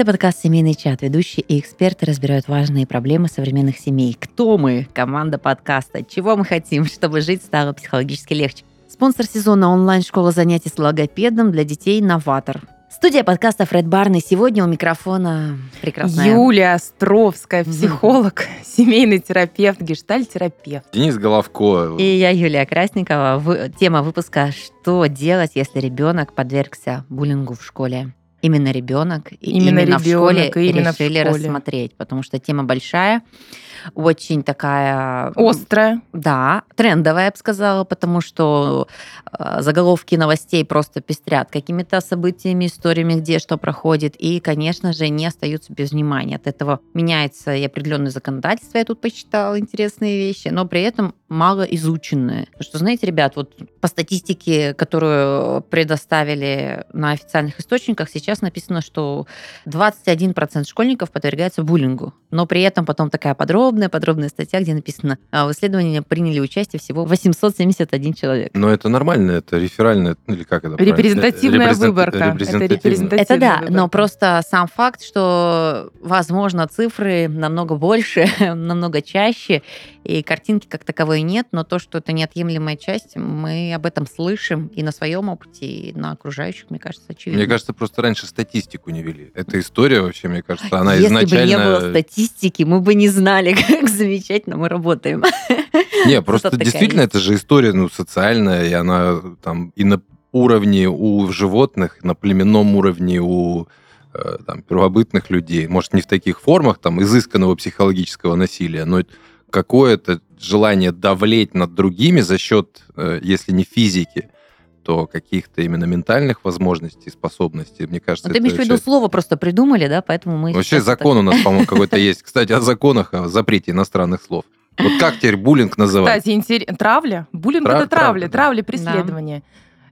Это подкаст «Семейный чат». Ведущие и эксперты разбирают важные проблемы современных семей. Кто мы? Команда подкаста. Чего мы хотим, чтобы жить стало психологически легче? Спонсор сезона — онлайн-школа занятий с логопедом для детей «Novator». Студия подкаста «Фред Барн», и сегодня у микрофона прекрасная Юлия Островская, психолог, семейный терапевт, гештальт-терапевт. Денис Головко. И я, Юлия Красникова. Тема выпуска «Что делать, если ребенок подвергся буллингу в школе?» Именно ребенок, именно в школе решили рассмотреть, потому что тема большая, очень такая... Острая. Да, трендовая, я бы сказала, потому что заголовки новостей просто пестрят какими-то событиями, историями, где что проходит, и, конечно же, не остаются без внимания. От этого меняется и определенное законодательство, я тут почитала интересные вещи, но при этом мало изученные. Потому что, знаете, ребят, вот по статистике, которую предоставили на официальных источниках, сейчас написано, что 21% школьников подвергаются буллингу. Но при этом потом такая подробная статья, где написано: в исследовании приняли участие всего 871 человек. Но это нормально, это реферальная, или как это? Репрезентативная выборка. Это да, выборка. Но просто сам факт, что, возможно, цифры намного больше, намного чаще, и картинки как таковой нет, но то, что это неотъемлемая часть, мы об этом слышим и на своем опыте, и на окружающих, мне кажется, очевидно. Мне кажется, просто раньше статистику не вели. Эта история вообще, мне кажется, она изначально... Если бы не было статистики, мы бы не знали, как замечательно мы работаем. Не, просто действительно, это же история социальная, и она там и на уровне у животных, и на племенном уровне у... первобытных людей. Может, не в таких формах там изысканного психологического насилия, но какое-то желание давлеть над другими за счет, если не физики, то каких-то именно ментальных возможностей, способностей, мне кажется... Ты имеешь в виду слово просто придумали, да, поэтому мы... Вообще закон у нас, по-моему, какой-то есть. Кстати, о законах, о запрете иностранных слов. Вот как теперь буллинг называют? Кстати, травля? Буллинг — это травля, травля, преследование.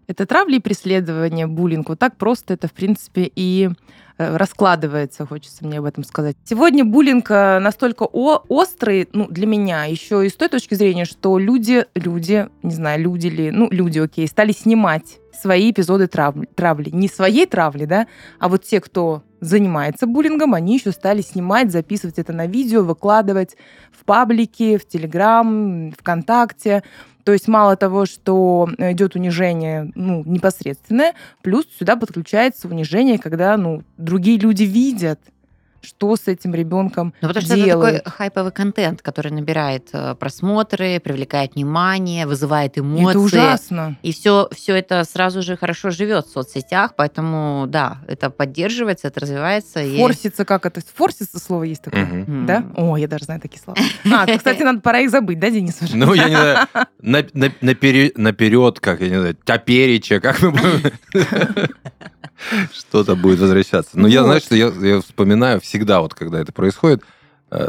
Это травли и преследование, буллинг. Вот так просто это, в принципе, и раскладывается, хочется мне об этом сказать. Сегодня буллинг настолько острый, для меня, еще и с той точки зрения, что люди стали снимать свои эпизоды травли. Не своей травли, да, а вот те, кто занимается буллингом, они еще стали снимать, записывать это на видео, выкладывать в паблики, в Телеграм, ВКонтакте. То есть мало того, что идет унижение непосредственное, плюс сюда подключается унижение, когда другие люди видят, что с этим ребенком делают. Потому что это такой хайповый контент, который набирает просмотры, привлекает внимание, вызывает эмоции. Это ужасно. И все это сразу же хорошо живет в соцсетях, поэтому да, это поддерживается, это развивается. Форсится, как это? Форсится слово есть такое, да? О, я даже знаю такие слова. Кстати, надо пора их забыть, да, Денис? Ну, я не знаю, наперед, как, я не знаю, топереча, как мы будем... Что-то будет возвращаться. Но я знаю, что я вспоминаю всегда, вот когда это происходит,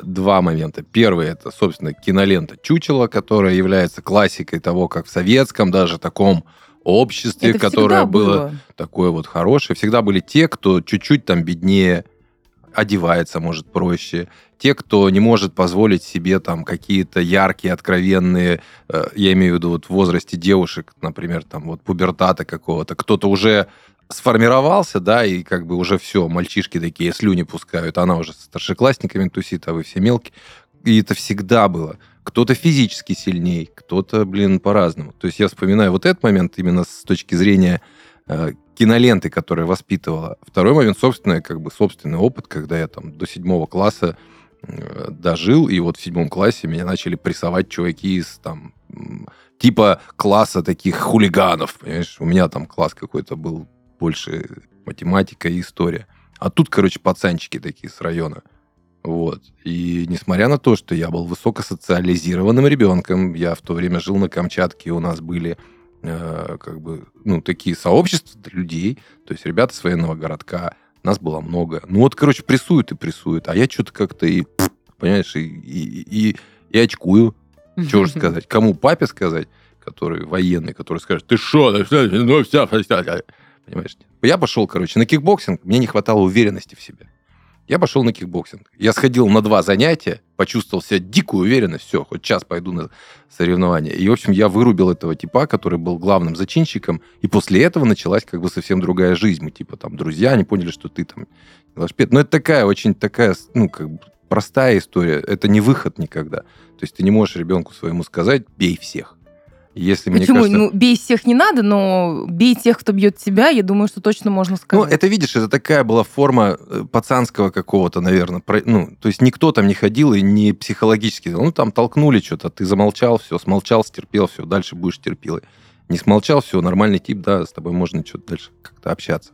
два момента. Первый — это, собственно, кинолента «Чучело», которая является классикой того, как в советском даже таком обществе, которое было такое вот хорошее, всегда были те, кто чуть-чуть там беднее, одевается, может, проще. Те, кто не может позволить себе там какие-то яркие, откровенные, я имею в виду вот в возрасте девушек, например, там вот пубертата какого-то, кто-то уже сформировался, да, и как бы уже все, мальчишки такие слюни пускают, она уже со старшеклассниками тусит, а вы все мелкие. И это всегда было. Кто-то физически сильней, кто-то, по-разному. То есть я вспоминаю вот этот момент именно с точки зрения киноленты, которая воспитывала. Второй момент — собственный опыт, когда я там до 7 класса дожил, и вот в 7 классе меня начали прессовать чуваки из там типа класса таких хулиганов, понимаешь? У меня там класс какой-то был больше математика и история. А тут, пацанчики такие с района. Вот. И несмотря на то, что я был высокосоциализированным ребенком, я в то время жил на Камчатке, и у нас были такие сообщества людей, то есть ребята с военного городка, нас было много. Прессуют, а я что-то как-то и очкую. Чего же сказать? Кому? Папе сказать, который военный, который скажет: ты шо? Понимаешь? Я пошел, на кикбоксинг, мне не хватало уверенности в себе. Я пошел на кикбоксинг. Я сходил на 2 занятия, почувствовал себя дикую уверенность. Все, хоть сейчас пойду на соревнования. И, в общем, я вырубил этого типа, который был главным зачинщиком. И после этого началась как бы совсем другая жизнь. Мы, типа, там, друзья, они поняли, что ты там велосипед. Но это такая, очень такая, ну, как бы простая история. Это не выход никогда. То есть ты не можешь ребенку своему сказать «бей всех». Если, почему? Мне кажется... Ну, бей всех не надо, но бей тех, кто бьет тебя, я думаю, что точно можно сказать. Ну, это, видишь, это такая была форма пацанского какого-то, наверное. Ну, то есть никто там не ходил и не психологически. Ну, там толкнули что-то, ты замолчал, все, смолчал, стерпел, все, дальше будешь терпилой. Не смолчал, все, нормальный тип, да, с тобой можно что-то дальше как-то общаться.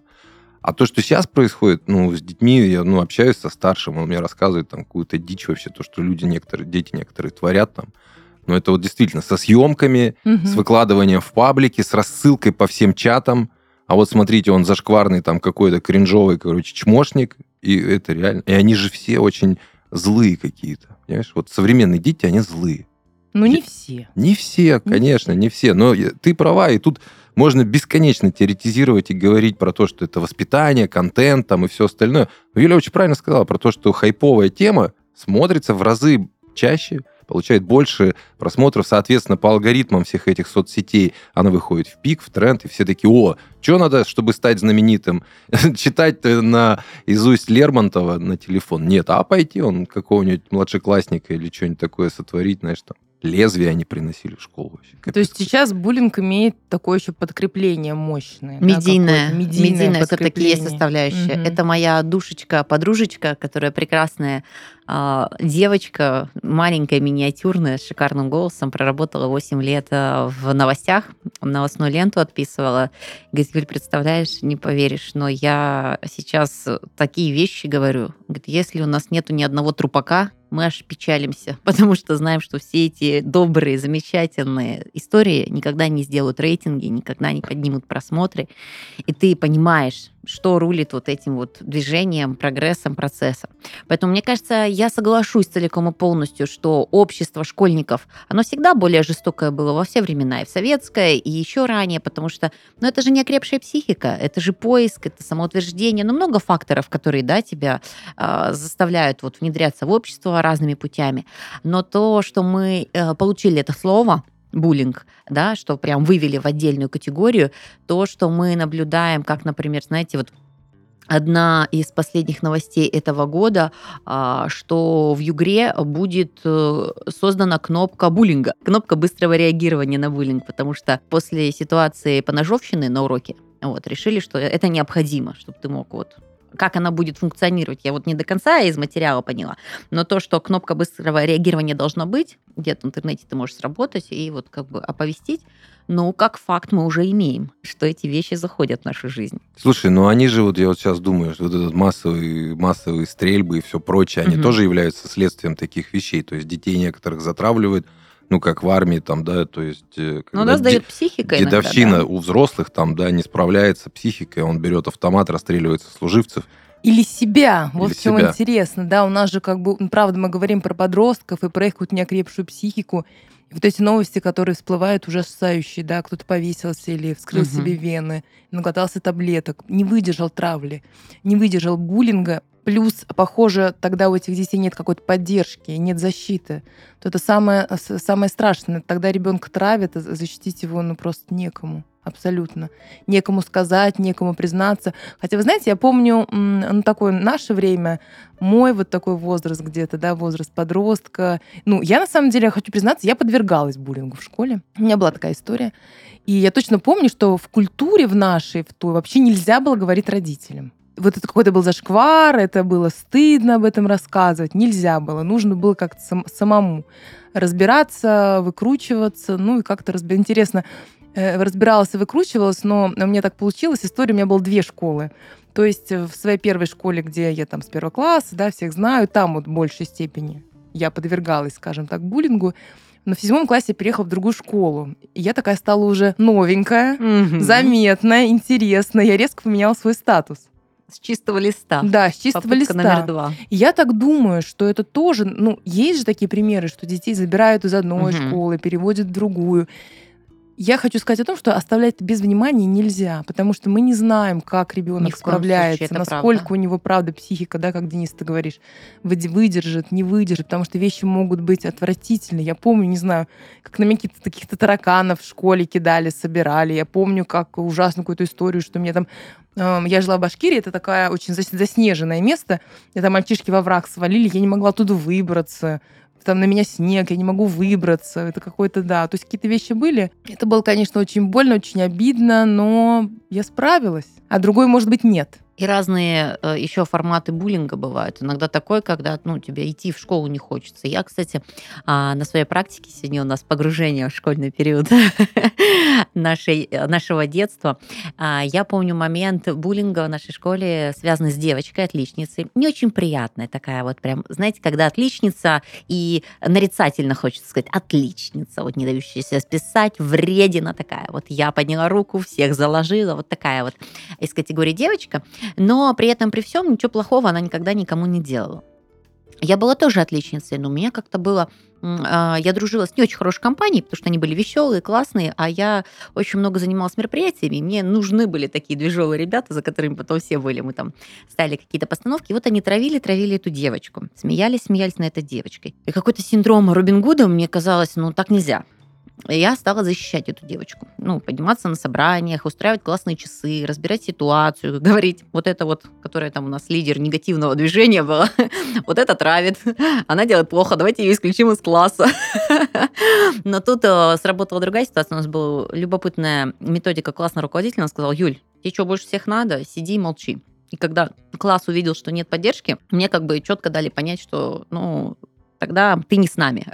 А то, что сейчас происходит, ну, с детьми, я, ну, общаюсь со старшим, он мне рассказывает там какую-то дичь вообще, то, что люди некоторые, дети некоторые творят там. Но это вот действительно со съемками, с выкладыванием в паблике, с рассылкой по всем чатам. А вот смотрите, он зашкварный там какой-то кринжовый, короче, чмошник. И это реально... И они же все очень злые какие-то. Понимаешь? Вот современные дети, они злые. Ну, не все. Не все, конечно, не все. Но ты права, и тут можно бесконечно теоретизировать и говорить про то, что это воспитание, контент там и все остальное. Но Юля очень правильно сказала про то, что хайповая тема смотрится в разы чаще, получает больше просмотров, соответственно, по алгоритмам всех этих соцсетей. Она выходит в пик, в тренд, и все такие, о, что надо, чтобы стать знаменитым? Читать наизусть Лермонтова на телефон? Нет, а пойти он какого-нибудь младшеклассника или что-нибудь такое сотворить, знаешь, там, лезвие они приносили в школу. Вообще. То есть сейчас буллинг имеет такое еще подкрепление мощное. Медийное. Да, медийное все-таки есть составляющая. Это моя душечка, подружечка, которая прекрасная девочка, маленькая, миниатюрная, с шикарным голосом, проработала 8 лет в новостях, новостную ленту отписывала. Говорит, Юль, представляешь, не поверишь, но я сейчас такие вещи говорю. Говорит, если у нас нету ни одного трупака, мы аж печалимся, потому что знаем, что все эти добрые, замечательные истории никогда не сделают рейтинги, никогда не поднимут просмотры. И ты понимаешь, что рулит вот этим вот движением, прогрессом, процессом. Поэтому, мне кажется, я соглашусь целиком и полностью, что общество школьников, оно всегда более жестокое было во все времена, и в советское, и еще ранее, потому что, ну, это же не окрепшая психика, это же поиск, это самоутверждение, ну, много факторов, которые, да, тебя заставляют вот внедряться в общество разными путями. Но то, что мы получили это слово, буллинг, да, что прям вывели в отдельную категорию, то, что мы наблюдаем, как, например, знаете, вот одна из последних новостей этого года, что в Югре будет создана кнопка буллинга, кнопка быстрого реагирования на буллинг, потому что после ситуации поножовщины на уроке вот, решили, что это необходимо, чтобы ты мог вот... Как она будет функционировать, я вот не до конца из материала поняла. Но то, что кнопка быстрого реагирования должна быть, где-то в интернете ты можешь сработать и вот как бы оповестить. Но как факт мы уже имеем, что эти вещи заходят в нашу жизнь. Слушай, ну они же, вот я вот сейчас думаю, что вот этот массовые стрельбы и все прочее, они тоже являются следствием таких вещей. То есть детей некоторых затравливают, ну, как в армии, там, да, то есть... Ну, да, сдает психика иногда. Дедовщина, да? У взрослых, там, да, не справляется психикой, он берет автомат, расстреливает сослуживцев. Или себя. Вот в чем интересно, да, у нас же как бы, правда, мы говорим про подростков и про их какую-то неокрепшую психику. И вот эти новости, которые всплывают, ужасающие, да, кто-то повесился или вскрыл себе вены, наглотался таблеток, не выдержал травли, не выдержал буллинга. Плюс, похоже, тогда у этих детей нет какой-то поддержки, нет защиты. То это самое страшное. Тогда ребенка травят, а защитить его ну, просто некому. Абсолютно. Некому сказать, некому признаться. Хотя, вы знаете, я помню, ну, такое наше время, мой вот такой возраст где-то, да, возраст подростка. Ну, я, на самом деле, хочу признаться, я подвергалась буллингу в школе. У меня была такая история. И я точно помню, что в культуре в нашей, в той, вообще нельзя было говорить родителям. Вот это какой-то был зашквар, это было стыдно об этом рассказывать, нельзя было. Нужно было как-то самому разбираться, выкручиваться. Ну и как-то интересно, разбиралась и выкручивалась, но у меня так получилось. История, у меня было 2 школы. То есть в своей первой школе, где я там с 1-го класса, да, всех знаю, там вот в большей степени я подвергалась, скажем так, буллингу. Но в 7-м классе я переехала в другую школу. И я такая стала уже новенькая, заметная, интересная. Я резко поменяла свой статус. С чистого листа. Да, с чистого листа. Попытка номер 2. Я так думаю, что это тоже... Ну, есть же такие примеры, что детей забирают из одной школы, переводят в другую. Я хочу сказать о том, что оставлять без внимания нельзя, потому что мы не знаем, как ребенок справляется, насколько правда. У него, правда, психика, да, как, Денис, ты говоришь, выдержит, не выдержит, потому что вещи могут быть отвратительные. Я помню, не знаю, как на меня каких-то тараканов в школе кидали, собирали. Я помню, как ужасную какую-то историю, что мне там... Я жила в Башкирии, это такое очень заснеженное место. Это мальчишки во враг свалили, я не могла оттуда выбраться. Там на меня снег, я не могу выбраться. Это какое-то, да, то есть какие-то вещи были. Это было, конечно, очень больно, очень обидно, но я справилась. А другой, может быть, нет. И разные еще форматы буллинга бывают. Иногда такой, когда тебе идти в школу не хочется. Я, кстати, на своей практике, сегодня у нас погружение в школьный период нашего детства, я помню момент буллинга в нашей школе, связанный с девочкой-отличницей. Не очень приятная такая вот прям, знаете, когда отличница и нарицательно хочется сказать отличница, вот не дающаяся списать, вредина такая. Вот я подняла руку, всех заложила, вот такая вот из категории девочка. Но при этом, при всем, ничего плохого она никогда никому не делала. Я была тоже отличницей, но у меня как-то было... Я дружила с не очень хорошей компанией, потому что они были веселые, классные, а я очень много занималась мероприятиями, и мне нужны были такие движелые ребята, за которыми потом все были. Мы там ставили какие-то постановки, и вот они травили эту девочку. Смеялись над этой девочкой. И какой-то синдром Робин Гуда, мне казалось, так нельзя. Я стала защищать эту девочку. Подниматься на собраниях, устраивать классные часы, разбирать ситуацию, говорить, вот это вот, которая там у нас лидер негативного движения была, вот это травит, она делает плохо, давайте ее исключим из класса. Но тут сработала другая ситуация. У нас была любопытная методика классного руководителя. Она сказала: Юль, тебе что, больше всех надо? Сиди и молчи. И когда класс увидел, что нет поддержки, мне как бы четко дали понять, что, тогда ты не с нами,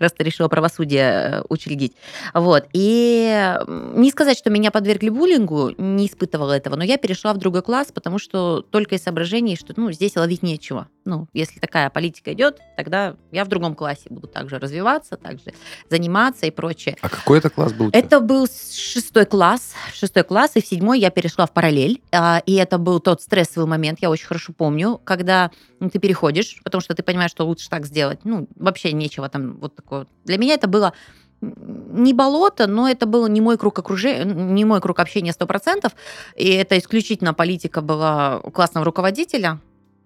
раз ты решила правосудие учредить. Вот. И не сказать, что меня подвергли буллингу, не испытывала этого, но я перешла в другой класс, потому что только из соображений, что здесь ловить нечего. Если такая политика идет, тогда я в другом классе буду также развиваться, также заниматься и прочее. А какой это класс был? Это был шестой класс, и в седьмой я перешла в параллель. И это был тот стрессовый момент, я очень хорошо помню, когда ты переходишь, потому что ты понимаешь, что лучше так сделать. Вообще нечего там вот такого. Для меня это было не болото, но это был не мой круг окружения, не мой круг общения 100%. И это исключительно политика была классного руководителя,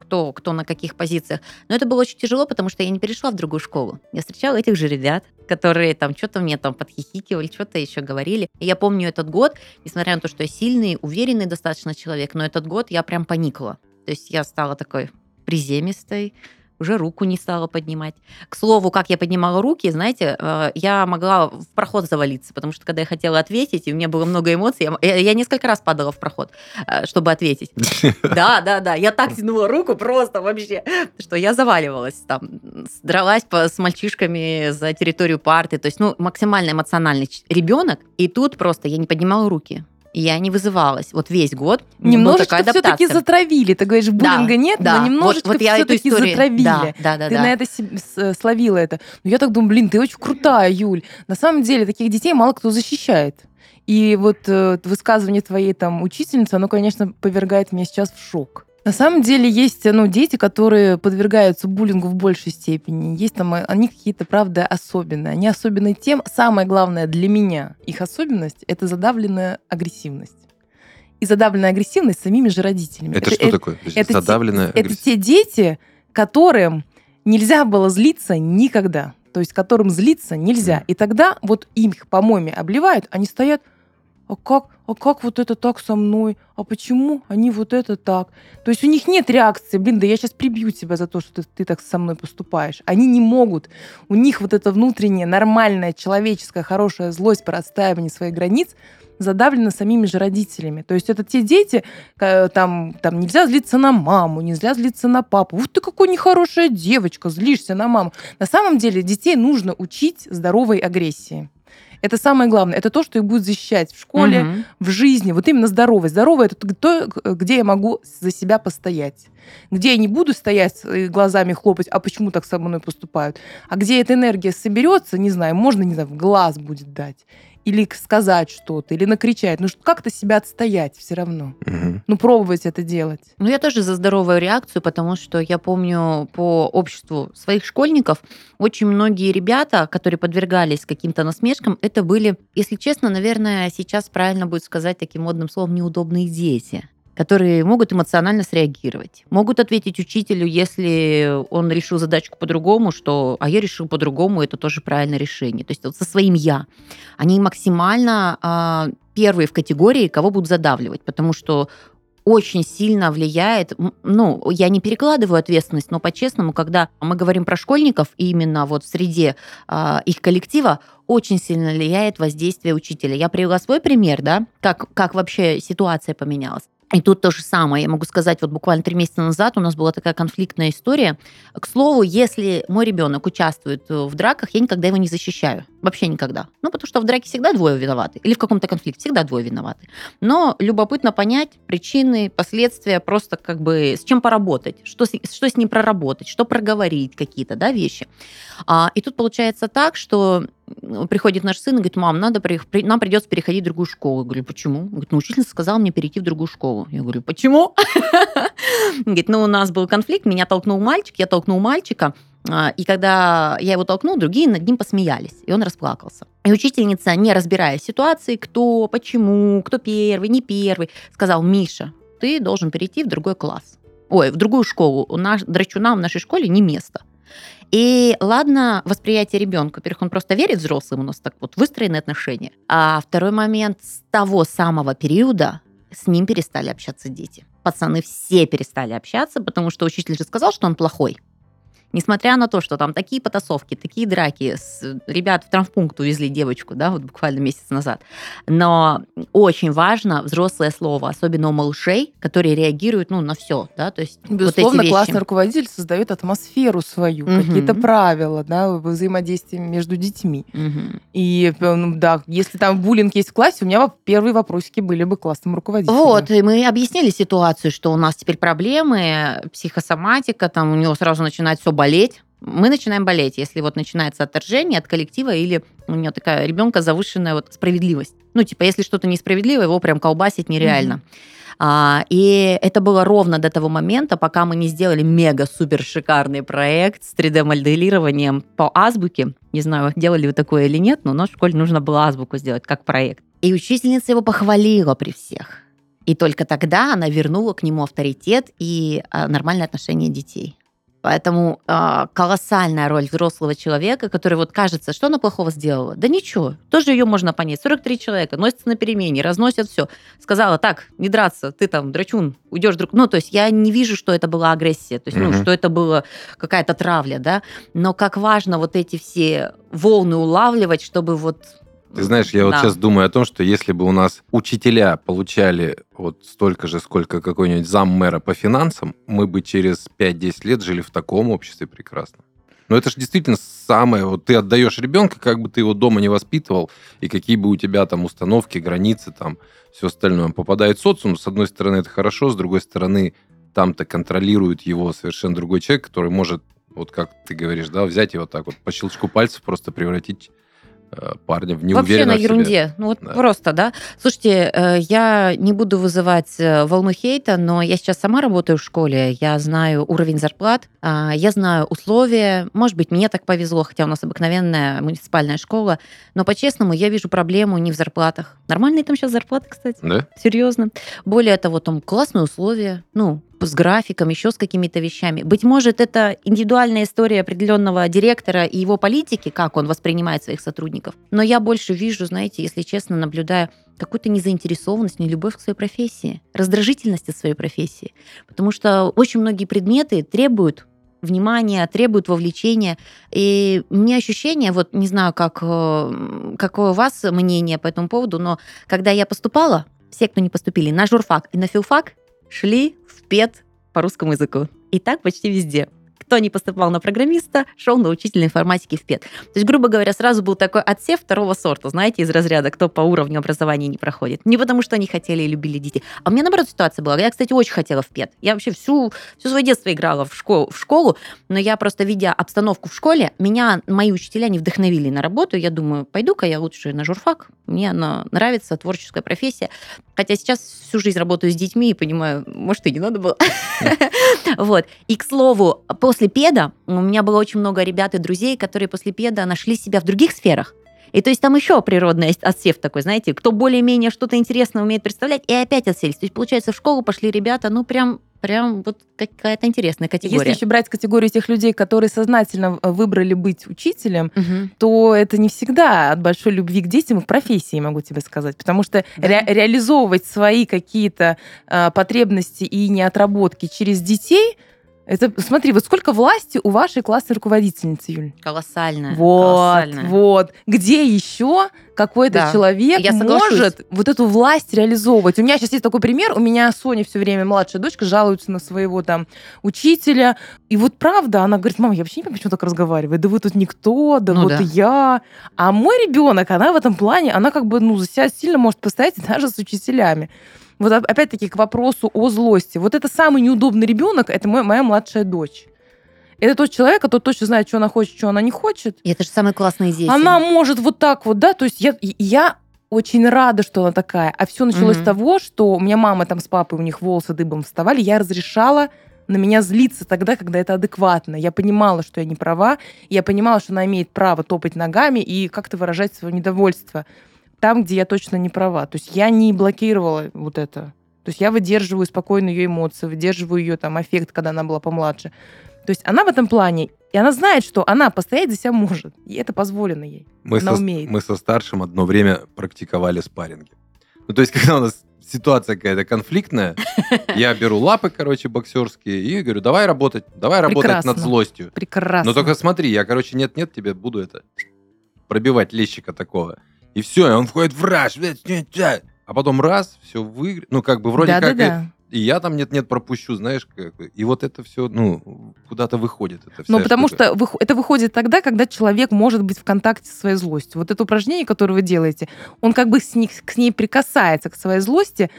кто на каких позициях. Но это было очень тяжело, потому что я не перешла в другую школу. Я встречала этих же ребят, которые там что-то мне там подхихикивали, что-то еще говорили. И я помню этот год, несмотря на то, что я сильный, уверенный достаточно человек, но этот год я прям поникла. То есть я стала такой приземистой, уже руку не стала поднимать. К слову, как я поднимала руки, знаете, я могла в проход завалиться, потому что, когда я хотела ответить, и у меня было много эмоций, я несколько раз падала в проход, чтобы ответить. Да, я так тянула руку просто вообще, что я заваливалась там, дралась с мальчишками за территорию парты, то есть, максимально эмоциональный ребенок, и тут просто я не поднимала руки. Я не вызывалась. Вот весь год немножечко все-таки затравили. Ты говоришь, буллинга нет, но немножечко вот все-таки затравили. Да, ты на это словила это. Но я так думаю, ты очень крутая, Юль. На самом деле таких детей мало кто защищает. И вот высказывание твоей там учительницы, оно, конечно, повергает меня сейчас в шок. На самом деле есть дети, которые подвергаются буллингу в большей степени. Есть там, они какие-то, правда, особенные. Они особенны тем, самое главное для меня, их особенность — это задавленная агрессивность. И задавленная агрессивность самими же родителями. Это что такое? Это задавленная агрессивность? Это те дети, которым нельзя было злиться никогда. То есть которым злиться нельзя. И тогда вот их, по-моему, обливают, они стоят... А как вот это так со мной? А почему они вот это так? То есть у них нет реакции. Да я сейчас прибью тебя за то, что ты так со мной поступаешь. Они не могут. У них вот эта внутренняя, нормальная, человеческая, хорошая злость по отстаиванию своих границ задавлена самими же родителями. То есть это те дети, там нельзя злиться на маму, нельзя злиться на папу. Ух ты, какая нехорошая девочка, злишься на маму. На самом деле детей нужно учить здоровой агрессии. Это самое главное. Это то, что их будет защищать в школе, в жизни. Вот именно здоровость. Здоровое – это то, где я могу за себя постоять. Где я не буду стоять и глазами хлопать, а почему так со мной поступают. А где эта энергия соберется, не знаю, можно, в глаз будет дать. или сказать что-то, или накричать. Ну, как-то себя отстоять все равно. Угу. Ну, пробовать это делать. Ну, я тоже за здоровую реакцию, потому что я помню по обществу своих школьников, очень многие ребята, которые подвергались каким-то насмешкам, это были, если честно, наверное, сейчас правильно будет сказать таким модным словом, неудобные дети, которые могут эмоционально среагировать. Могут ответить учителю, если он решил задачку по-другому, что «а я решил по-другому, это тоже правильное решение». То есть вот со своим «я». Они максимально первые в категории, кого будут задавливать, потому что очень сильно влияет, ну, я не перекладываю ответственность, но по-честному, когда мы говорим про школьников, именно вот в среде их коллектива очень сильно влияет воздействие учителя. Я привела свой пример, да, как вообще ситуация поменялась. И тут то же самое. Я могу сказать, вот буквально 3 месяца назад у нас была такая конфликтная история. К слову, если мой ребенок участвует в драках, я никогда его не защищаю. Вообще никогда. Ну, потому что в драке всегда двое виноваты. Или в каком-то конфликте всегда двое виноваты. Но любопытно понять причины, последствия, просто как бы с чем поработать, что с ним проработать, что проговорить, какие-то, да, вещи. И тут получается так, что приходит наш сын и говорит: мам, нам придется переходить в другую школу. Я говорю: почему? Он говорит: ну, учительница сказала мне перейти в другую школу. Я говорю: почему? Он говорит: ну, у нас был конфликт, меня толкнул мальчик, я толкнул мальчика, и когда я его толкнул, другие над ним посмеялись, и он расплакался. И учительница, не разбирая ситуации, кто, почему, кто первый, не первый, сказал: Миша, ты должен перейти в другой класс. Ой, в другую школу. Драчунам в нашей школе не место. И ладно, восприятие ребенка. Во-первых, он просто верит взрослым, у нас так вот выстроены отношения. А второй момент, с того самого периода с ним перестали общаться дети. Пацаны все перестали общаться, потому что учитель же сказал, что он плохой. Несмотря на то, что там такие потасовки, такие драки, ребят в травмпункт увезли девочку, да, вот буквально месяц назад. Но очень важно взрослое слово, особенно у малышей, которые реагируют, ну, на все, да, то есть безусловно, вот эти классный руководитель создает атмосферу свою, какие-то правила, да, взаимодействия между детьми. И, да, если там буллинг есть в классе, у меня первые вопросики были бы классным руководителем. Вот, и мы объяснили ситуацию, что у нас теперь проблемы, психосоматика, там у него сразу начинает все болеть. Мы начинаем болеть, если вот начинается отторжение от коллектива или у нее такая ребенка завышенная вот справедливость. Ну, типа, если что-то несправедливо, его прям колбасить нереально. И это было ровно до того момента, пока мы не сделали мега-супер-шикарный проект с 3D-моделированием по азбуке. Не знаю, делали вы такое или нет, но у нас в школе нужно было азбуку сделать как проект. И учительница его похвалила при всех. И только тогда она вернула к нему авторитет и нормальное отношение детей. Поэтому колоссальная роль взрослого человека, который вот кажется, что она плохого сделала. Да ничего, тоже ее можно понять. 43 человека носятся на перемене, разносят все. Сказала: так, не драться, ты там, драчун, уйдешь друг. Ну, то есть я не вижу, что это была агрессия, то есть, ну, что это была какая-то травля, да. Но как важно вот эти все волны улавливать, чтобы вот... Ты знаешь, я вот сейчас думаю о том, что если бы у нас учителя получали вот столько же, сколько какой-нибудь заммэра по финансам, мы бы через 5-10 лет жили в таком обществе прекрасно. Но это же действительно самое... Вот ты отдаешь ребенка, как бы ты его дома не воспитывал, и какие бы у тебя там установки, границы, там все остальное. Он попадает в социум, с одной стороны, это хорошо, с другой стороны, там-то контролирует его совершенно другой человек, который может, вот как ты говоришь, да, взять его так вот по щелчку пальцев, просто превратить... парня в неуверенность. Вообще на ерунде. Ну вот да. Просто, да. Слушайте, я не буду вызывать волну хейта, но я сейчас сама работаю в школе, я знаю уровень зарплат, я знаю условия. Может быть, мне так повезло, хотя у нас обыкновенная муниципальная школа, но по-честному я вижу проблему не в зарплатах. Нормальные там сейчас зарплаты, кстати. Да? Серьезно. Более того, там классные условия, ну, с графиком, еще с какими-то вещами. Быть может, это индивидуальная история определенного директора и его политики, как он воспринимает своих сотрудников. Но я больше вижу, знаете, если честно, наблюдая какую-то незаинтересованность, нелюбовь к своей профессии, раздражительность от своей профессии. Потому что очень многие предметы требуют внимания, требуют вовлечения. И у меня ощущение, вот не знаю, какое у вас мнение по этому поводу, но когда я поступала, все, кто не поступили, на журфак и на филфак, шли в пед по русскому языку. И так почти везде. Кто не поступал на программиста, шел на учителя информатики в ПЕД. То есть, грубо говоря, сразу был такой отсев второго сорта, знаете, из разряда, кто по уровню образования не проходит. Не потому, что они хотели и любили детей. А у меня, наоборот, ситуация была. Я, кстати, очень хотела в ПЕД. Я вообще всю свое детство играла в школу, но я просто, видя обстановку в школе, мои учителя не вдохновили на работу. Я думаю, пойду-ка я лучше на журфак. Мне она нравится, творческая профессия. Хотя сейчас всю жизнь работаю с детьми и понимаю, может, и не надо было. Вот. И, к слову, после педа у меня было очень много ребят и друзей, которые после педа нашли себя в других сферах. И то есть там еще природный отсев такой, знаете, кто более-менее что-то интересное умеет представлять, и опять отселись. То есть, получается, в школу пошли ребята, ну, прям вот какая-то интересная категория. Если еще брать категорию тех людей, которые сознательно выбрали быть учителем, угу, то это не всегда от большой любви к детям и к профессии, могу тебе сказать. Потому что да, реализовывать свои какие-то потребности и неотработки через детей... Это, смотри, вот сколько власти у вашей классной руководительницы, Юль? Колоссальная. Вот. Где еще какой-то человек может вот эту власть реализовывать? У меня сейчас есть такой пример. У меня Соня все время, младшая дочка, жалуется на своего там учителя. И вот правда, она говорит: мама, я вообще не понимаю, почему так разговаривает. Да вы тут никто, да. Я. А мой ребенок, она в этом плане, она как бы, за себя сильно может постоять даже с учителями. Вот опять-таки к вопросу о злости. Вот это самый неудобный ребенок, это моя младшая дочь. Это тот человек, который точно знает, что она хочет, что она не хочет. И это же самые классные дети. Она может вот так вот, да, то есть я очень рада, что она такая. А все началось с того, что у меня мама там с папой, у них волосы дыбом вставали, я разрешала на меня злиться тогда, когда это адекватно. Я понимала, что я не права, я понимала, что она имеет право топать ногами и как-то выражать свое недовольство там, где я точно не права. То есть я не блокировала вот это. То есть я выдерживаю спокойно ее эмоции, выдерживаю ее там аффект, когда она была помладше. То есть она в этом плане, и она знает, что она постоять за себя может. И это позволено ей. Она умеет. Мы со старшим одно время практиковали спарринги. Ну, то есть когда у нас ситуация какая-то конфликтная, я беру лапы, боксерские, и говорю, давай работать над злостью. Прекрасно. Но только смотри, я, нет-нет, тебе буду это пробивать лещика такого. И все, и он входит в раж. А потом раз, все выиграет. Ну, И я там нет-нет пропущу, знаешь, и вот это все, куда-то выходит. Потому что это выходит тогда, когда человек может быть в контакте со своей злостью. Вот это упражнение, которое вы делаете, он к ней прикасается, к своей злости,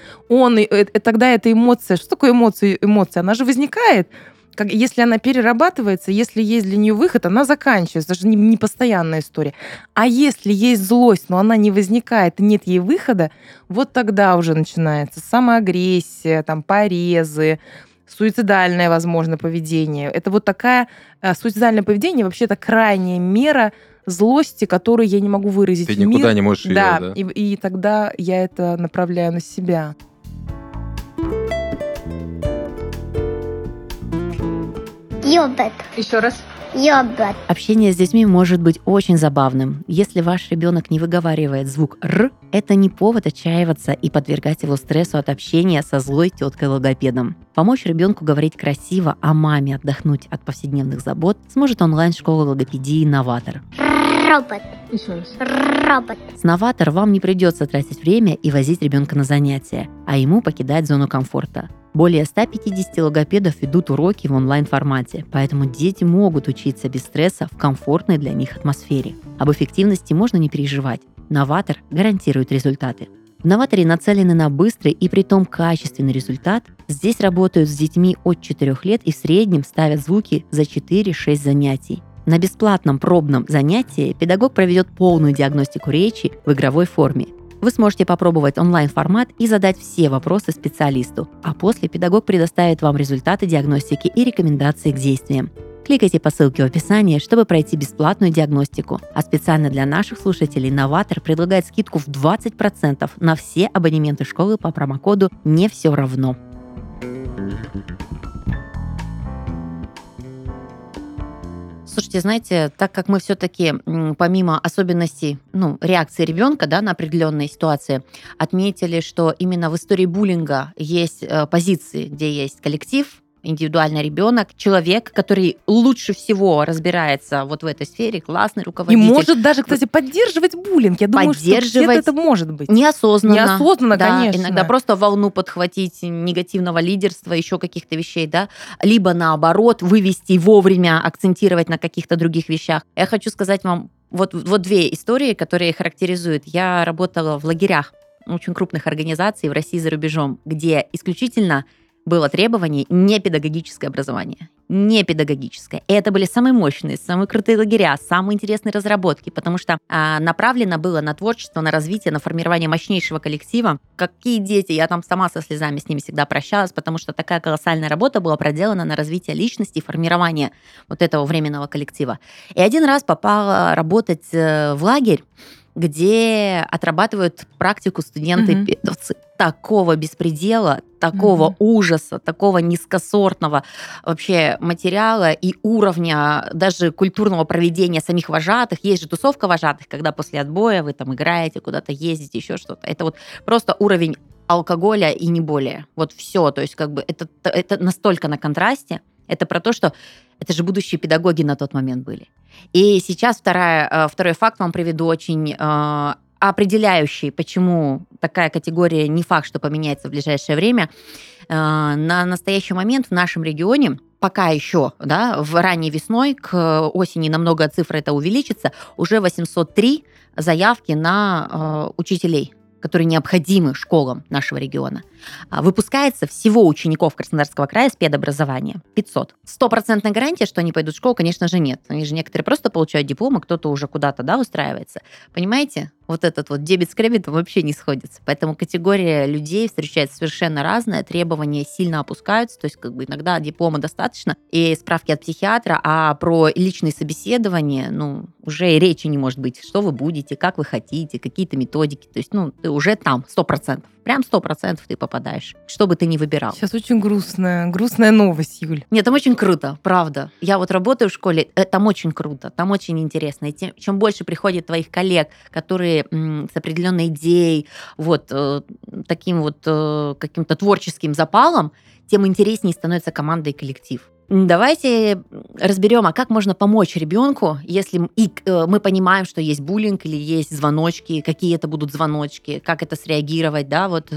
тогда эта эмоция, что такое эмоция? Она же возникает, если она перерабатывается, если есть для нее выход, она заканчивается. Это же не постоянная история. А если есть злость, но она не возникает, нет ей выхода, вот тогда уже начинается самоагрессия, порезы, суицидальное, возможно, поведение. Это вот такая суицидальное поведение, вообще это крайняя мера злости, которую я не могу выразить в мир. Ты никуда не можешь её, да? И тогда я это направляю на себя. Йобет. Еще раз. Йобет. Общение с детьми может быть очень забавным. Если ваш ребенок не выговаривает звук «р», это не повод отчаиваться и подвергать его стрессу от общения со злой теткой-логопедом. Помочь ребенку говорить красиво, а маме отдохнуть от повседневных забот сможет онлайн-школа логопедии «Novator». Робот. Еще раз. Робот. С «Novator» вам не придется тратить время и возить ребенка на занятия, а ему покидать зону комфорта. Более 150 логопедов ведут уроки в онлайн-формате, поэтому дети могут учиться без стресса в комфортной для них атмосфере. Об эффективности можно не переживать. «Novator» гарантирует результаты. В «Новаторе» нацелены на быстрый и притом качественный результат. Здесь работают с детьми от 4 лет и в среднем ставят звуки за 4-6 занятий. На бесплатном пробном занятии педагог проведет полную диагностику речи в игровой форме. Вы сможете попробовать онлайн-формат и задать все вопросы специалисту, а после педагог предоставит вам результаты диагностики и рекомендации к действиям. Кликайте по ссылке в описании, чтобы пройти бесплатную диагностику. А специально для наших слушателей «Novator» предлагает скидку в 20% на все абонементы школы по промокоду «Не все равно». Слушайте, знаете, так как мы все-таки помимо особенностей реакции ребенка на определенные ситуации, отметили, что именно в истории буллинга есть позиции, где есть коллектив, индивидуально ребенок, человек, который лучше всего разбирается вот в этой сфере, классный руководитель. И может даже, кстати, поддерживать буллинг. Я думаю, что где-то это может быть. Неосознанно. Неосознанно, да, конечно. Иногда просто волну подхватить негативного лидерства, еще каких-то вещей, да. Либо наоборот, вывести вовремя, акцентировать на каких-то других вещах. Я хочу сказать вам вот две истории, которые характеризуют. Я работала в лагерях очень крупных организаций в России и за рубежом, где исключительно было требование не педагогическое образование. Не педагогическое. И это были самые мощные, самые крутые лагеря, самые интересные разработки, потому что направлено было на творчество, на развитие, на формирование мощнейшего коллектива. Какие дети! Я там сама со слезами с ними всегда прощалась, потому что такая колоссальная работа была проделана на развитие личности и формирование вот этого временного коллектива. И один раз попала работать в лагерь, где отрабатывают практику студенты-педовцы. Такого беспредела, такого ужаса, такого низкосортного вообще материала и уровня даже культурного проведения самих вожатых. Есть же тусовка вожатых, когда после отбоя вы там играете, куда-то ездите, еще что-то. Это вот просто уровень алкоголя и не более. Вот все, то есть как бы это настолько на контрасте. Это про то, что это же будущие педагоги на тот момент были. И сейчас второй факт вам приведу очень определяющий, почему такая категория не факт, что поменяется в ближайшее время. На настоящий момент в нашем регионе пока еще, да, в ранней весной, к осени намного цифра это увеличится, уже 803 заявки на учителей, которые необходимы школам нашего региона. Выпускается всего учеников Краснодарского края с педобразования 500. 100% гарантия, что они пойдут в школу, конечно же, нет. Они же некоторые просто получают дипломы, кто-то уже куда-то, да, устраивается. Понимаете? Вот этот вот дебет с кредитом вообще не сходится. Поэтому категория людей встречается совершенно разная, требования сильно опускаются, то есть как бы иногда диплома достаточно, и справки от психиатра, а про личные собеседования, уже и речи не может быть, что вы будете, как вы хотите, какие-то методики, то есть, ты уже там 100%. Прям 100% ты попадаешь, что бы ты ни выбирал. Сейчас очень грустная новость, Юль. Нет, там очень круто, правда. Я вот работаю в школе, там очень круто, там очень интересно. И чем больше приходит твоих коллег, которые с определенной идеей, вот таким вот каким-то творческим запалом, тем интереснее становится команда и коллектив. Давайте разберем, а как можно помочь ребенку, если мы понимаем, что есть буллинг или есть звоночки, какие это будут звоночки, как это среагировать, да, вот,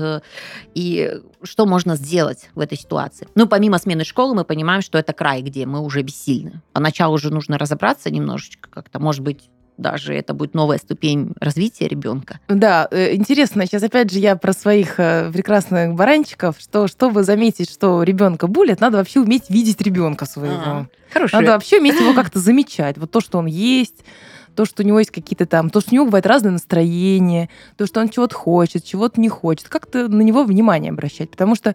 и что можно сделать в этой ситуации. Помимо смены школы мы понимаем, что это край, где мы уже бессильны. Поначалу уже нужно разобраться немножечко как-то, может быть, даже это будет новая ступень развития ребенка. Да, интересно. Сейчас опять же я про своих прекрасных баранчиков, что чтобы заметить, что ребенка булят, надо вообще уметь видеть ребенка своего. Хорошо. Надо вообще уметь его как-то замечать. Вот то, что он есть, то, что у него есть какие-то там, то, что у него бывает разное настроение, то, что он чего-то хочет, чего-то не хочет. Как-то на него внимание обращать, потому что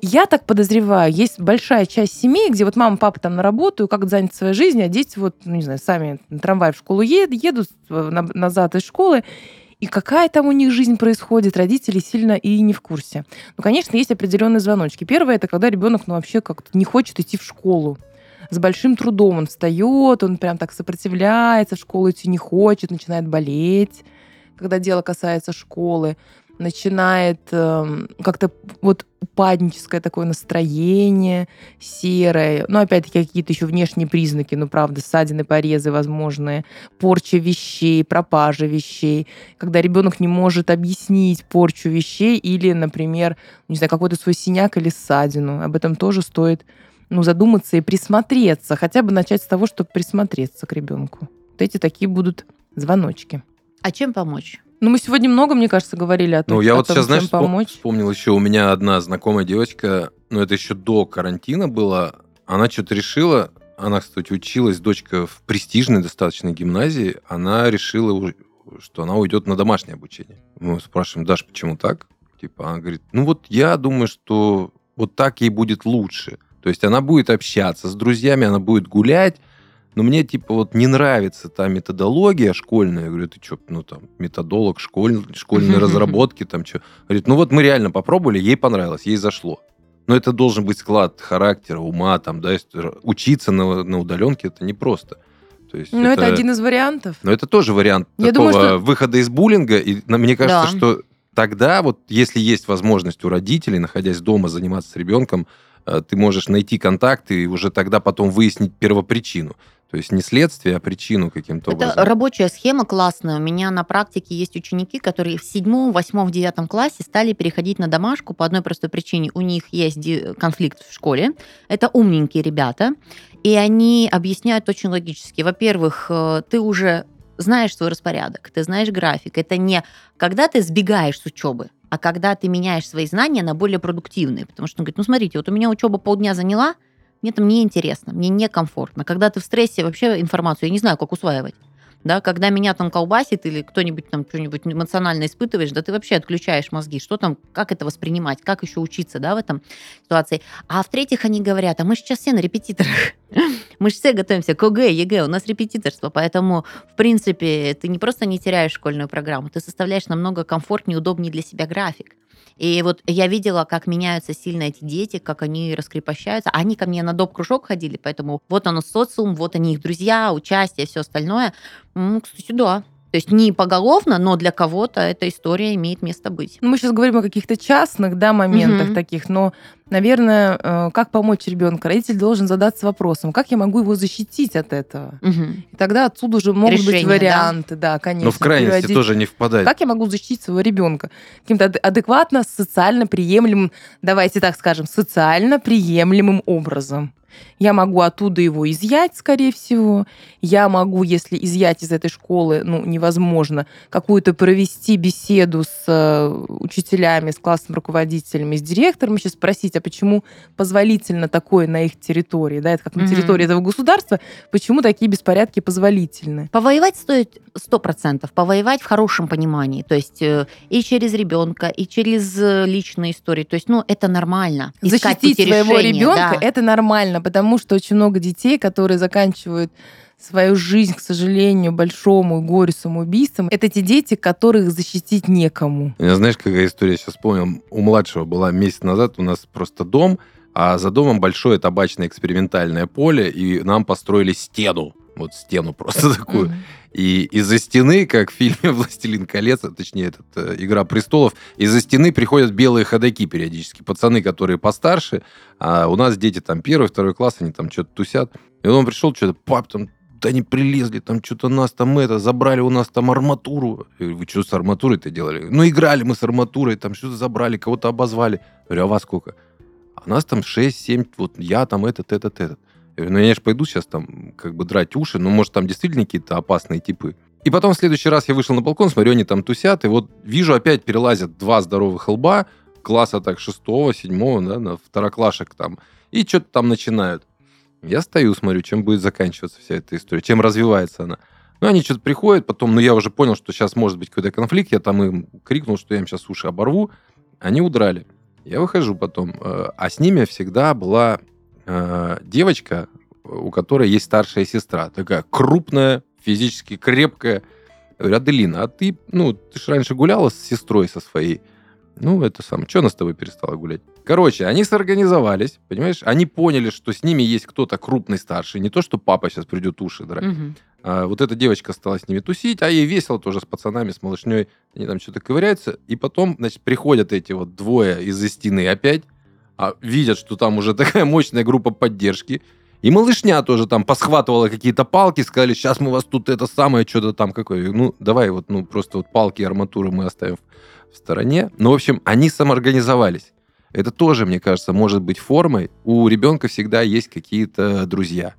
я так подозреваю, есть большая часть семей, где вот мама, папа там на работу, как занят своей жизнью, а дети вот, не знаю, сами на трамвай в школу едут назад из школы, и какая там у них жизнь происходит, родители сильно и не в курсе. Конечно, есть определенные звоночки. Первое, это когда ребенок вообще как-то не хочет идти в школу. С большим трудом он встает, он прям так сопротивляется, в школу идти не хочет, начинает болеть, когда дело касается школы. Начинает как-то вот упадническое такое настроение серое. Опять-таки, какие-то еще внешние признаки, правда, ссадины, порезы возможные, порча вещей, пропажа вещей, когда ребенок не может объяснить порчу вещей или, например, не знаю, какой-то свой синяк или ссадину. Об этом тоже стоит задуматься и присмотреться, хотя бы начать с того, чтобы присмотреться к ребенку. Вот эти такие будут звоночки. А чем помочь? Мы сегодня много, мне кажется, говорили о том, чем помочь. Вспомнил еще, у меня одна знакомая девочка, это еще до карантина было, она что-то решила, она, кстати, училась, дочка в престижной достаточно гимназии, она решила, что она уйдет на домашнее обучение. Мы спрашиваем: Даш, почему так? Она говорит, я думаю, что вот так ей будет лучше. То есть она будет общаться с друзьями, она будет гулять, но мне, не нравится та методология школьная. Я говорю, ты что, методолог школьной разработки, что? Говорит, мы реально попробовали, ей понравилось, ей зашло. Но это должен быть склад характера, ума, учиться на удаленке это непросто. Это один из вариантов. Но это тоже вариант выхода из буллинга. И мне кажется, что тогда, если есть возможность у родителей, находясь дома, заниматься с ребенком, ты можешь найти контакты и уже тогда потом выяснить первопричину. То есть не следствие, а причину каким-то образом. Это рабочая схема классная. У меня на практике есть ученики, которые в 7, 8, 9 классе стали переходить на домашку по одной простой причине. У них есть конфликт в школе. Это умненькие ребята. И они объясняют очень логически. Во-первых, ты уже знаешь свой распорядок, ты знаешь график. Это не когда ты сбегаешь с учебы, а когда ты меняешь свои знания на более продуктивные. Потому что он говорит, ну смотрите, вот у меня учеба полдня заняла, мне там неинтересно, мне некомфортно. Когда ты в стрессе, вообще информацию я не знаю, как усваивать. Да, когда меня там колбасит или кто-нибудь там что-нибудь эмоционально испытываешь, да ты вообще отключаешь мозги. Что там, как это воспринимать, как еще учиться, да, в этом ситуации. А в-третьих, они говорят, а мы сейчас все на репетиторах. Мы же все готовимся к ОГЭ, ЕГЭ, у нас репетиторство. Поэтому, в принципе, ты не просто не теряешь школьную программу, ты составляешь намного комфортнее, удобнее для себя график. И вот я видела, как меняются сильно эти дети, как они раскрепощаются. Они ко мне на доп-кружок ходили, поэтому вот оно социум, вот они их друзья, участие, все остальное. Кстати, да. То есть не поголовно, но для кого-то эта история имеет место быть. Мы сейчас говорим о каких-то частных, да, моментах таких, но, наверное, как помочь ребенку? Родитель должен задаться вопросом, как я могу его защитить от этого? И тогда отсюда уже могут решение, быть варианты, да, конечно. Но в крайности тоже не впадает. Как я могу защитить своего ребенка? Каким-то адекватно, социально приемлемым, давайте так скажем, социально приемлемым образом. Я могу оттуда его изъять, скорее всего. Я могу, если изъять из этой школы, ну, невозможно, какую-то провести беседу с учителями, с классным руководителем, с директором, сейчас спросить, а почему позволительно такое на их территории, да, это как на территории этого государства, почему такие беспорядки позволительны? Повоевать стоит 100%, повоевать в хорошем понимании, то есть и через ребенка, и через личные истории, то есть, ну, это нормально. Искать пути решения, своего ребенка, да. Это нормально, потому что очень много детей, которые заканчивают свою жизнь, к сожалению, большому горю самоубийством, это те дети, которых защитить некому. Я, знаешь, какая история, сейчас вспомнил, у младшего была месяц назад, у нас просто дом, а за домом большое табачное экспериментальное поле, и нам построили стену, вот стену просто такую. И из-за стены, как в фильме «Властелин колец», точнее, «Игра престолов», из-за стены приходят белые ходоки периодически. Пацаны, которые постарше, а у нас дети там первый, второй класс, они там что-то тусят. И он пришел, что-то, пап, там, да они прилезли, там что-то нас там забрали у нас там арматуру. Я говорю, вы что с арматурой-то делали? Ну, играли мы с арматурой, там что-то забрали, кого-то обозвали. Я говорю, а вас сколько? А нас там 6-7, вот я там этот. Я говорю, ну я же пойду сейчас там как бы драть уши, ну может там действительно какие-то опасные типы. И потом в следующий раз я вышел на балкон, смотрю, они там тусят, и вот вижу, опять перелазят два здоровых лба, класса так 6-7, да, на второклашек там, и что-то там начинают. Я стою, смотрю, чем будет заканчиваться вся эта история, чем развивается она. Ну они что-то приходят, потом, ну я уже понял, что сейчас может быть какой-то конфликт, я там им крикнул, что я им сейчас уши оборву, они удрали. Я выхожу потом, а с ними всегда была... девочка, у которой есть старшая сестра, такая крупная, физически крепкая. Я говорю, Аделина, а ты, ну, ты же раньше гуляла с сестрой со своей. Ну, это самое, что она с тобой перестала гулять? Короче, они сорганизовались, понимаешь? Они поняли, что с ними есть кто-то крупный старший, не то, что папа сейчас придет уши драть. А вот эта девочка стала с ними тусить, а ей весело тоже с пацанами, с малышней. Они там что-то ковыряются, и потом, значит, приходят эти вот двое из-за стены опять, а видят, что там уже такая мощная группа поддержки. И малышня тоже там посхватывала какие-то палки, сказали, сейчас мы вас тут это самое, что-то там какое. Ну, давай вот, ну, просто вот палки и арматуру мы оставим в стороне. Ну, в общем, они самоорганизовались. Это тоже, мне кажется, может быть формой. У ребенка всегда есть какие-то друзья.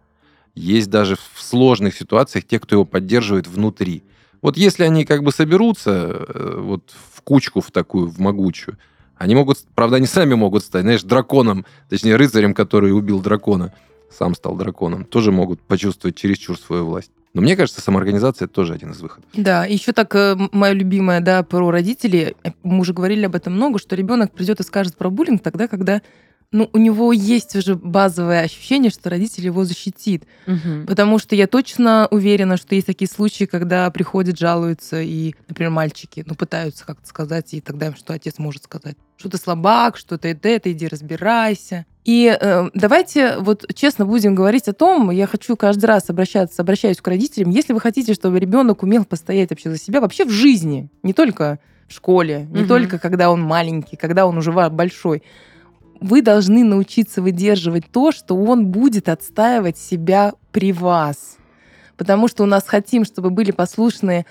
Есть даже в сложных ситуациях те, кто его поддерживает внутри. Вот если они как бы соберутся вот в кучку в такую, в могучую, они могут, правда, они сами могут стать, знаешь, драконом, точнее, рыцарем, который убил дракона, сам стал драконом, тоже могут почувствовать чересчур свою власть. Но мне кажется, самоорганизация – это тоже один из выходов. Да, еще так, моя любимая, да, про родителей, мы уже говорили об этом много, что ребенок придет и скажет про буллинг тогда, когда... Ну, у него есть уже базовое ощущение, что родитель его защитит. Потому что я точно уверена, что есть такие случаи, когда приходят, жалуются, и, например, мальчики, ну, пытаются как-то сказать, и тогда им что отец может сказать? Что ты слабак, что ты это, иди разбирайся. И давайте вот честно будем говорить о том, я хочу каждый раз обращаюсь к родителям, если вы хотите, чтобы ребенок умел постоять вообще за себя, вообще в жизни, не только в школе, не только когда он маленький, когда он уже большой, Вы должны научиться выдерживать то, что он будет отстаивать себя при вас. Потому что у нас хотим, чтобы были послушные,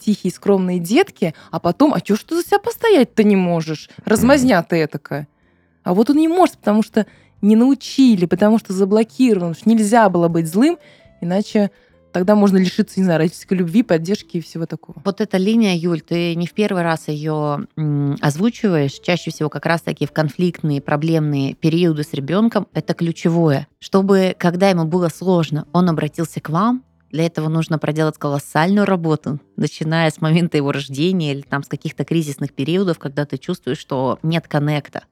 тихие, скромные детки, а потом, а чё ж ты за себя постоять-то не можешь? Размазня ты этакая. А вот он не может, потому что не научили, потому что заблокирован, потому что нельзя было быть злым, иначе тогда можно лишиться, не знаю, родительской любви, поддержки и всего такого. Вот эта линия, Юль, ты не в первый раз ее озвучиваешь. Чаще всего как раз-таки в конфликтные, проблемные периоды с ребенком это ключевое. Чтобы, когда ему было сложно, он обратился к вам, для этого нужно проделать колоссальную работу, начиная с момента его рождения или там, с каких-то кризисных периодов, когда ты чувствуешь, что нет коннекта.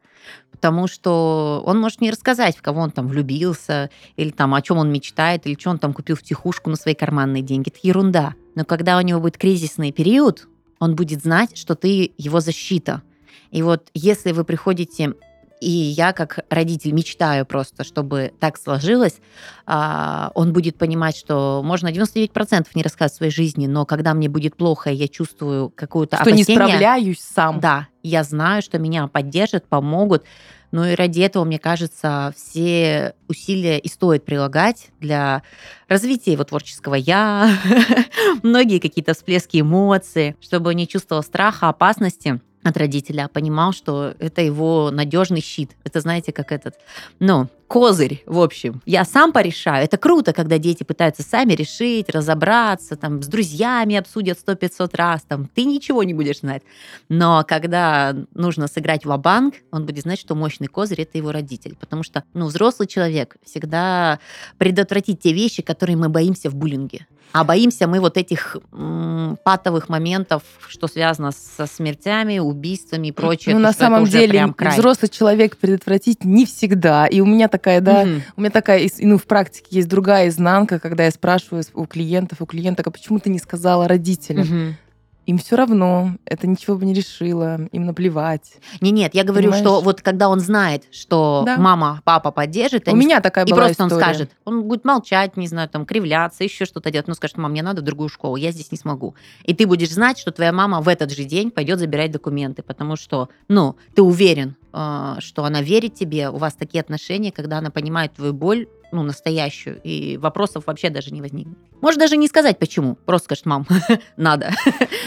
Потому что он может не рассказать, в кого он там влюбился, или там, о чем он мечтает, или что он там купил втихушку на свои карманные деньги. Это ерунда. Но когда у него будет кризисный период, он будет знать, что ты его защита. И вот если вы приходите, и я как родитель мечтаю просто, чтобы так сложилось, он будет понимать, что можно 99% не рассказывать своей жизни, но когда мне будет плохо, я чувствую какую-то опасение. Что не справляюсь сам. Да. Я знаю, что меня поддержат, помогут. Ну и ради этого, мне кажется, все усилия и стоит прилагать для развития его творческого «я», многие какие-то всплески эмоций, чтобы он не чувствовал страха, опасности от родителя, а понимал, что это его надежный щит. Это, знаете, как этот, козырь, в общем. Я сам порешаю. Это круто, когда дети пытаются сами решить, разобраться, там, с друзьями обсудят 100-500 раз, там, ты ничего не будешь знать. Но когда нужно сыграть ва-банк, он будет знать, что мощный козырь – это его родитель. Потому что, взрослый человек всегда предотвратит те вещи, которые мы боимся в буллинге. А боимся мы вот этих патовых моментов, что связано со смертями, убийствами и прочее. Ну, на самом деле, взрослый человек предотвратить не всегда. И у меня такая, в практике есть другая изнанка, когда я спрашиваю у клиенток, а почему ты не сказала родителям? Угу. Им все равно, это ничего бы не решило, им наплевать. Нет, я говорю, понимаешь? Что вот когда он знает, что мама, папа поддержит, меня такая была история. И просто он скажет, он будет молчать, не знаю, там, кривляться, еще что-то делать, скажет, мам, мне надо в другую школу, я здесь не смогу. И ты будешь знать, что твоя мама в этот же день пойдет забирать документы, потому что, ты уверен, что она верит тебе, у вас такие отношения, когда она понимает твою боль, настоящую, и вопросов вообще даже не возникнет. Можешь даже не сказать, почему. Просто скажешь, мам, надо.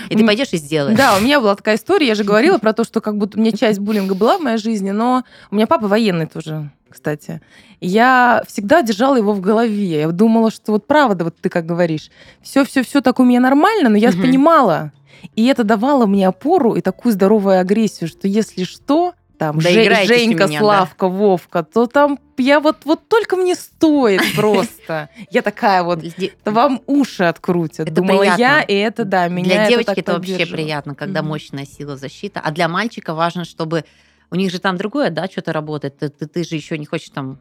И ты пойдешь и сделаешь. Да, у меня была такая история, я же говорила про то, что как будто у меня часть буллинга была в моей жизни, но у меня папа военный тоже, кстати. Я всегда держала его в голове. Я думала, что вот правда, вот ты как говоришь, все так у меня нормально, но я понимала. И это давало мне опору и такую здоровую агрессию, что если что... Там Женька, меня, Славка, да. Вовка, то там я вот только мне стоит просто. Я такая вот, вам уши открутят. Думала я, и это, да, меня это так. Для девочки это вообще приятно, когда мощная сила защиты. А для мальчика важно, чтобы... У них же там другое, да, что-то работает. Ты же еще не хочешь там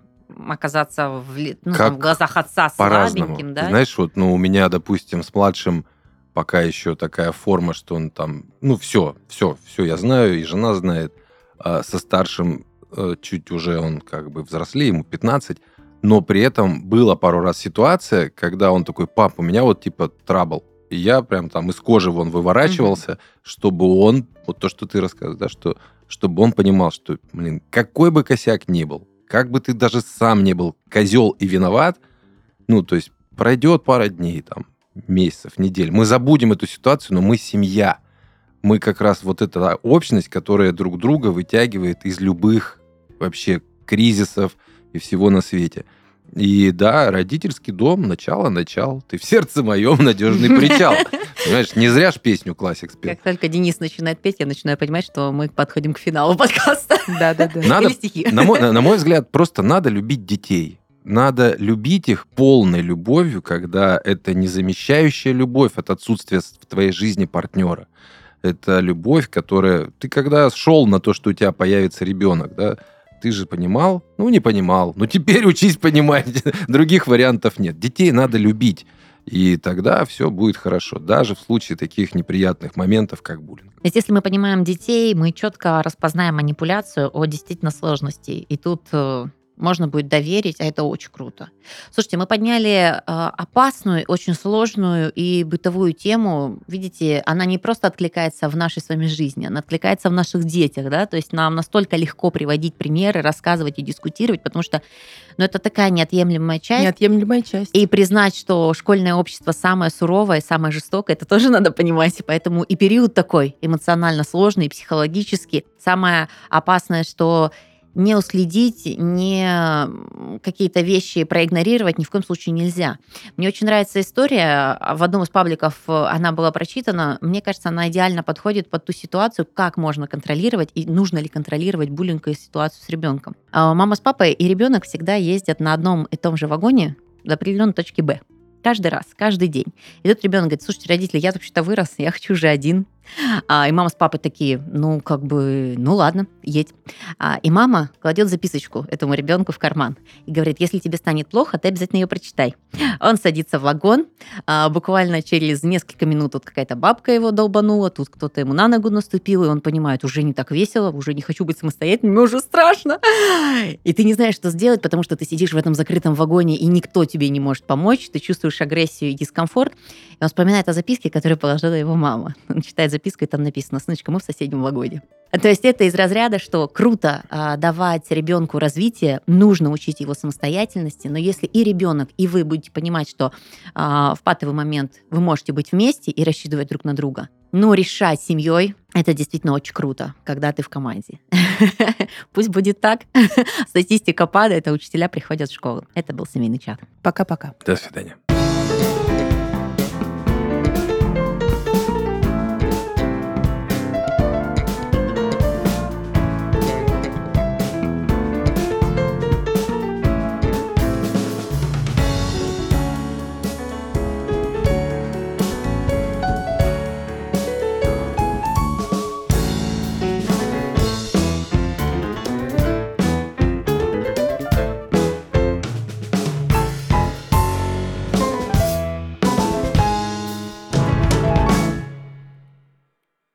оказаться в глазах отца слабеньким, да? Знаешь, вот у меня, допустим, с младшим пока еще такая форма, что он там... Все я знаю, и жена знает. Со старшим чуть уже он как бы взрослее, ему 15, но при этом была пару раз ситуация, когда он такой, пап, у меня вот типа трабл. И я прям там из кожи вон выворачивался, чтобы он, вот то, что ты рассказываешь, да, что, чтобы он понимал, что, какой бы косяк ни был, как бы ты даже сам не был козел и виноват, то есть пройдет пара дней, там, месяцев, недель, мы забудем эту ситуацию, но мы семья. Мы как раз вот эта общность, которая друг друга вытягивает из любых вообще кризисов и всего на свете. И да, родительский дом, начало, ты в сердце моем надежный причал. Понимаешь, не зря ж песню классик спел. Как только Денис начинает петь, я начинаю понимать, что мы подходим к финалу подкаста. Да. Надо, на мой взгляд, просто надо любить детей. Надо любить их полной любовью, когда это не замещающая любовь от отсутствия в твоей жизни партнера. Это любовь, которая... Ты когда шел на то, что у тебя появится ребенок, да, ты же понимал? Не понимал. Теперь учись понимать. Других вариантов нет. Детей надо любить. И тогда все будет хорошо. Даже в случае таких неприятных моментов, как буллинг. Если мы понимаем детей, мы четко распознаем манипуляцию от действительно сложностей. И тут... можно будет доверить, а это очень круто. Слушайте, мы подняли опасную, очень сложную и бытовую тему. Видите, она не просто откликается в нашей с вами жизни, она откликается в наших детях, да, то есть нам настолько легко приводить примеры, рассказывать и дискутировать, потому что, ну, это такая неотъемлемая часть. Неотъемлемая часть. И признать, что школьное общество самое суровое, самое жестокое, это тоже надо понимать, и поэтому и период такой эмоционально сложный, и психологически. Самое опасное, что не уследить, не какие-то вещи проигнорировать ни в коем случае нельзя. Мне очень нравится история. В одном из пабликов она была прочитана. Мне кажется, она идеально подходит под ту ситуацию, как можно контролировать и нужно ли контролировать буллинг и ситуацию с ребенком. Мама с папой и ребенок всегда ездят на одном и том же вагоне до определенной точки Б. Каждый раз, каждый день. И тут ребенок говорит: слушайте, родители, я вообще-то вырос, я хочу уже один. И мама с папой такие: ну, как бы, ну ладно, едь. И мама кладет записочку этому ребенку в карман и говорит: если тебе станет плохо, ты обязательно ее прочитай. Он садится в вагон, буквально через несколько минут тут какая-то бабка его долбанула, тут кто-то ему на ногу наступил, и он понимает: уже не так весело, уже не хочу быть самостоятельным, мне уже страшно. И ты не знаешь, что сделать, потому что ты сидишь в этом закрытом вагоне, и никто тебе не может помочь, ты чувствуешь агрессию и дискомфорт. И он вспоминает о записке, которую положила его мама. Он читает записку, и там написано: «Сыночка, мы в соседнем вагоне». То есть это из разряда, что круто давать ребенку развитие, нужно учить его самостоятельности, но если и ребенок, и вы будете понимать, что в патовый момент вы можете быть вместе и рассчитывать друг на друга, но решать семьей — это действительно очень круто, когда ты в команде. Пусть будет так. Статистика падает, а учителя приходят в школу. Это был «Семейный чат». Пока-пока. До свидания.